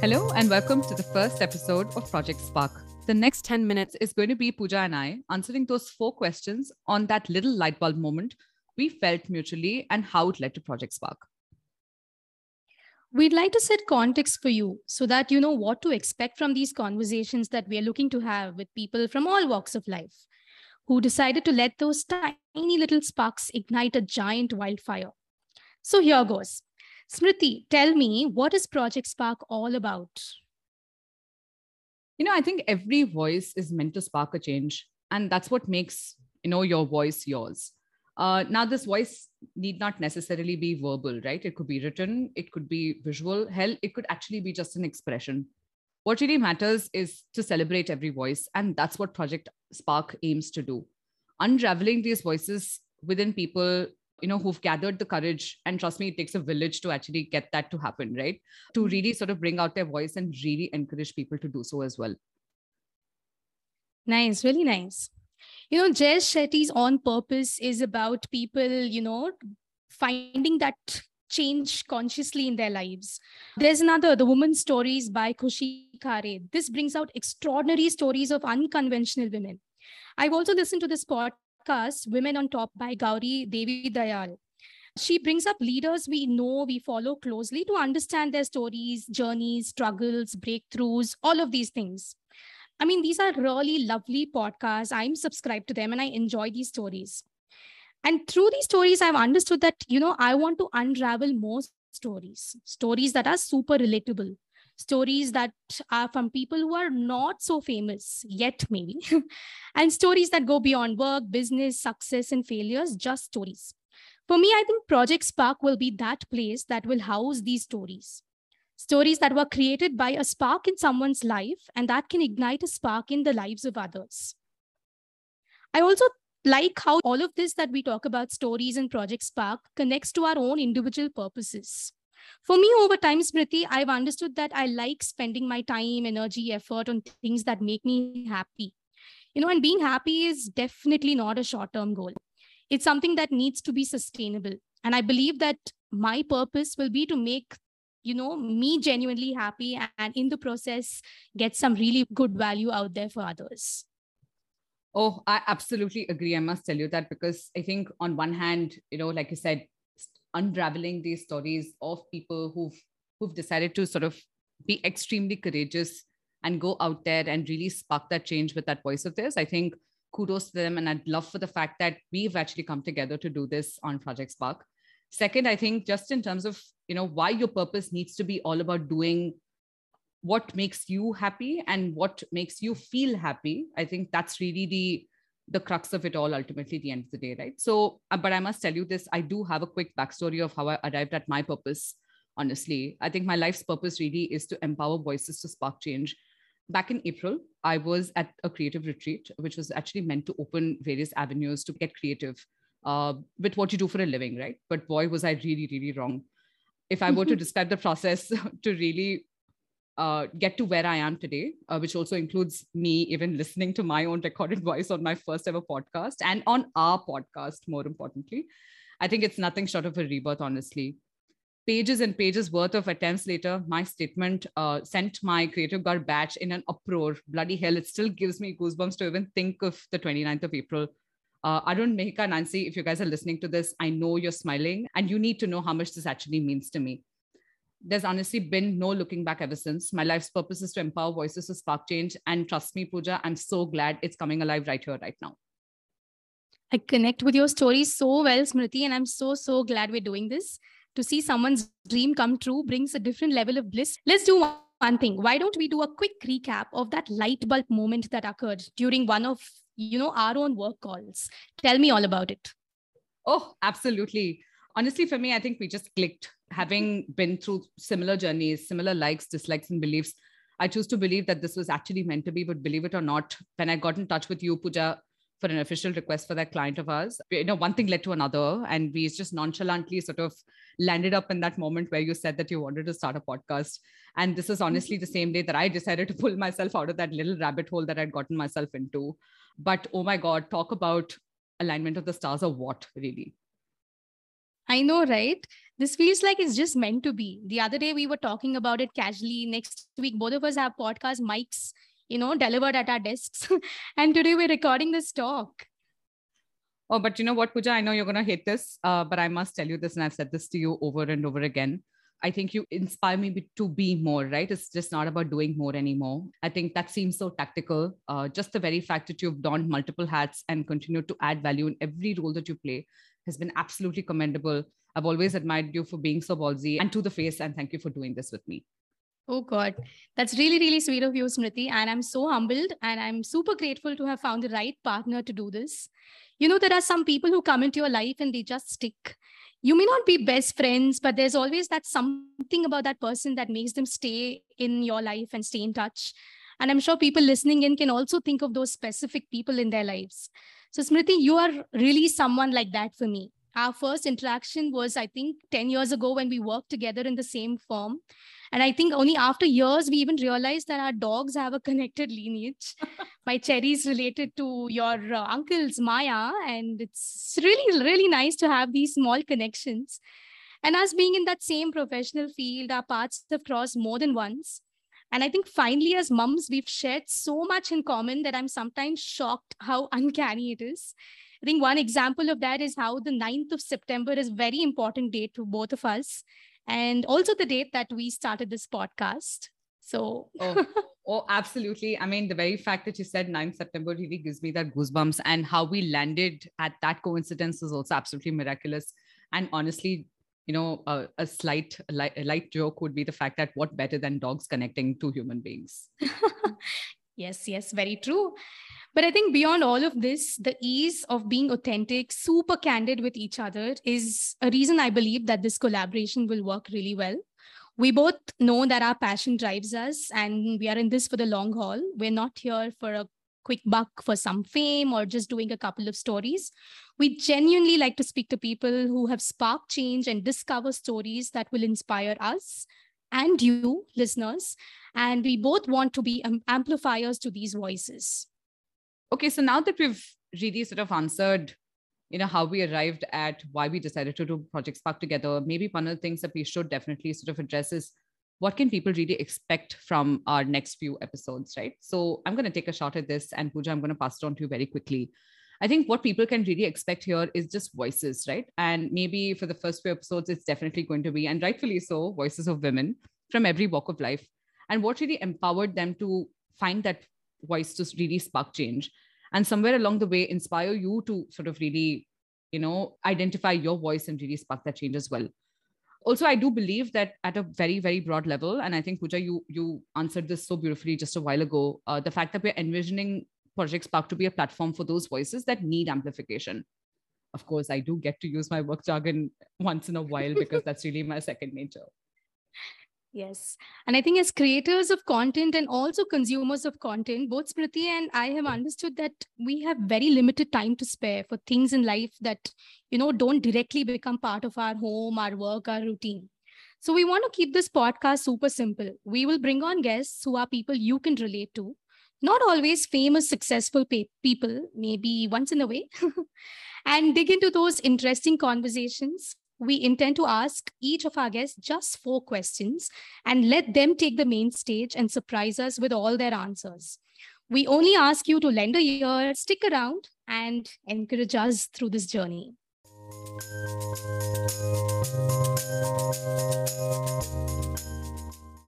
Hello and welcome to the first episode of Project Spark. The next 10 minutes is going to be Pooja and I answering those four questions on that little light bulb moment we felt mutually and how it led to Project Spark. We'd like to set context for you so that you know what to expect from these conversations that we are looking to have with people from all walks of life who decided to let those tiny little sparks ignite a giant wildfire. So here goes. Smriti, tell me, what is Project Spark all about? You know, I think every voice is meant to spark a change, and that's what makes, you know, your voice yours. Now, this voice need not necessarily be verbal, right? It could be written, it could be visual, hell, it could actually be just an expression. What really matters is to celebrate every voice, and that's what Project Spark aims to do. Unraveling these voices within people, you know, who've gathered the courage, and trust me, it takes a village to actually get that to happen, right? To really sort of bring out their voice and really encourage people to do so as well. Nice, really nice. You know, Jayesh Shetty's On Purpose is about people, you know, finding that change consciously in their lives. There's another, The Woman's Stories by Khushi Khare. This brings out extraordinary stories of unconventional women. I've also listened to this podcast, Women on Top by Gauri Devi Dayal. She brings up leaders we know, we follow closely to understand their stories, journeys, struggles, breakthroughs, all of these things. I mean, these are really lovely podcasts. I'm subscribed to them and I enjoy these stories. And through these stories, I've understood that, you know, I want to unravel more stories that are super relatable, stories that are from people who are not so famous yet, maybe, and stories that go beyond work, business, success, and failures, just stories. For me, I think Project Spark will be that place that will house these stories. Stories that were created by a spark in someone's life and that can ignite a spark in the lives of others. I also like how all of this that we talk about stories in Project Spark connects to our own individual purposes. For me, over time, Smriti, I've understood that I like spending my time, energy, effort on things that make me happy. You know, and being happy is definitely not a short-term goal. It's something that needs to be sustainable. And I believe that my purpose will be to make, you know, me genuinely happy and in the process, get some really good value out there for others. Oh, I absolutely agree. I must tell you that because I think on one hand, you know, like you said, unraveling these stories of people who've decided to sort of be extremely courageous and go out there and really spark that change with that voice of theirs. I think kudos to them. And I'd love for the fact that we've actually come together to do this on Project Spark. Second, I think just in terms of, you know, why your purpose needs to be all about doing what makes you happy and what makes you feel happy. I think that's really the crux of it all, ultimately, at the end of the day, right? So, but I must tell you this, I do have a quick backstory of how I arrived at my purpose, honestly. I think my life's purpose really is to empower voices to spark change. Back in April, I was at a creative retreat, which was actually meant to open various avenues to get creative with what you do for a living, right? But boy, was I really, really wrong. If I were to describe the process to really get to where I am today, which also includes me even listening to my own recorded voice on my first ever podcast and on our podcast, more importantly, I think it's nothing short of a rebirth, honestly. Pages and pages worth of attempts later, my statement sent my creative garbage in an uproar. Bloody hell, it still gives me goosebumps to even think of the 29th of April. Arun, Mehika, Nancy, if you guys are listening to this, I know you're smiling and you need to know how much this actually means to me. There's honestly been no looking back ever since. My life's purpose is to empower voices to spark change. And trust me, Pooja, I'm so glad it's coming alive right here, right now. I connect with your story so well, Smriti, and I'm so glad we're doing this. To see someone's dream come true brings a different level of bliss. Let's do one thing. Why don't we do a quick recap of that light bulb moment that occurred during one of, you know, our own work calls? Tell me all about it. Oh, absolutely. Honestly, for me, I think we just clicked. Having been through similar journeys, similar likes, dislikes, and beliefs, I choose to believe that this was actually meant to be, but believe it or not, when I got in touch with you, Pooja, for an official request for that client of ours, you know, one thing led to another, and we just nonchalantly sort of landed up in that moment where you said that you wanted to start a podcast. And this is honestly the same day that I decided to pull myself out of that little rabbit hole that I'd gotten myself into. But oh my God, talk about alignment of the stars or what, really. I know, right? This feels like it's just meant to be. The other day we were talking about it casually. Next week, both of us have podcast mics, delivered at our desks. And today we're recording this talk. Oh, but you know what, Pooja, I know you're going to hate this, but I must tell you this, and I've said this to you over and over again. I think you inspire me to be more, right? It's just not about doing more anymore. I think that seems so tactical. Just the very fact that you've donned multiple hats and continued to add value in every role that you play has been absolutely commendable. I've always admired you for being so ballsy and to the face, and thank you for doing this with me. Oh God, that's really, really sweet of you, Smriti. And I'm so humbled and I'm super grateful to have found the right partner to do this. You know, there are some people who come into your life and they just stick. You may not be best friends, but there's always that something about that person that makes them stay in your life and stay in touch. And I'm sure people listening in can also think of those specific people in their lives. So Smriti, you are really someone like that for me. Our first interaction was, I think, 10 years ago when we worked together in the same firm. And I think only after years, we even realized that our dogs have a connected lineage. My Cherry is related to your uncle's Maya. And it's really, really nice to have these small connections. And us being in that same professional field, our paths have crossed more than once. And I think finally, as mums, we've shared so much in common that I'm sometimes shocked how uncanny it is. I think one example of that is how the 9th of September is a very important date to both of us. And also the date that we started this podcast. So, oh, absolutely. I mean, the very fact that you said 9th September really gives me that goosebumps, and how we landed at that coincidence is also absolutely miraculous. And honestly, a slight light joke would be the fact that what better than dogs connecting to human beings? Yes, very true. But I think beyond all of this, the ease of being authentic, super candid with each other is a reason I believe that this collaboration will work really well. We both know that our passion drives us and we are in this for the long haul. We're not here for a quick buck for some fame or just doing a couple of stories. We genuinely like to speak to people who have sparked change and discover stories that will inspire us and you, listeners. And we both want to be amplifiers to these voices. Okay, so now that we've really sort of answered, how we arrived at why we decided to do Project Spark together, maybe one of the things that we should definitely sort of address is what can people really expect from our next few episodes, right? So I'm going to take a shot at this, and Pooja, I'm going to pass it on to you very quickly. I think what people can really expect here is just voices, right? And maybe for the first few episodes, it's definitely going to be, and rightfully so, voices of women from every walk of life, and what really empowered them to find that voice to really spark change, and somewhere along the way inspire you to sort of really identify your voice and really spark that change as well. Also, I do believe that at a very, very broad level, and I think Pooja, you answered this so beautifully just a while ago, the fact that we're envisioning Project Spark to be a platform for those voices that need amplification. Of course, I do get to use my work jargon once in a while because that's really my second nature. Yes. And I think as creators of content and also consumers of content, both Smriti and I have understood that we have very limited time to spare for things in life that, don't directly become part of our home, our work, our routine. So we want to keep this podcast super simple. We will bring on guests who are people you can relate to, not always famous, successful people, maybe once in a way, and dig into those interesting conversations. We intend to ask each of our guests just 4 questions and let them take the main stage and surprise us with all their answers. We only ask you to lend a ear, stick around, and encourage us through this journey.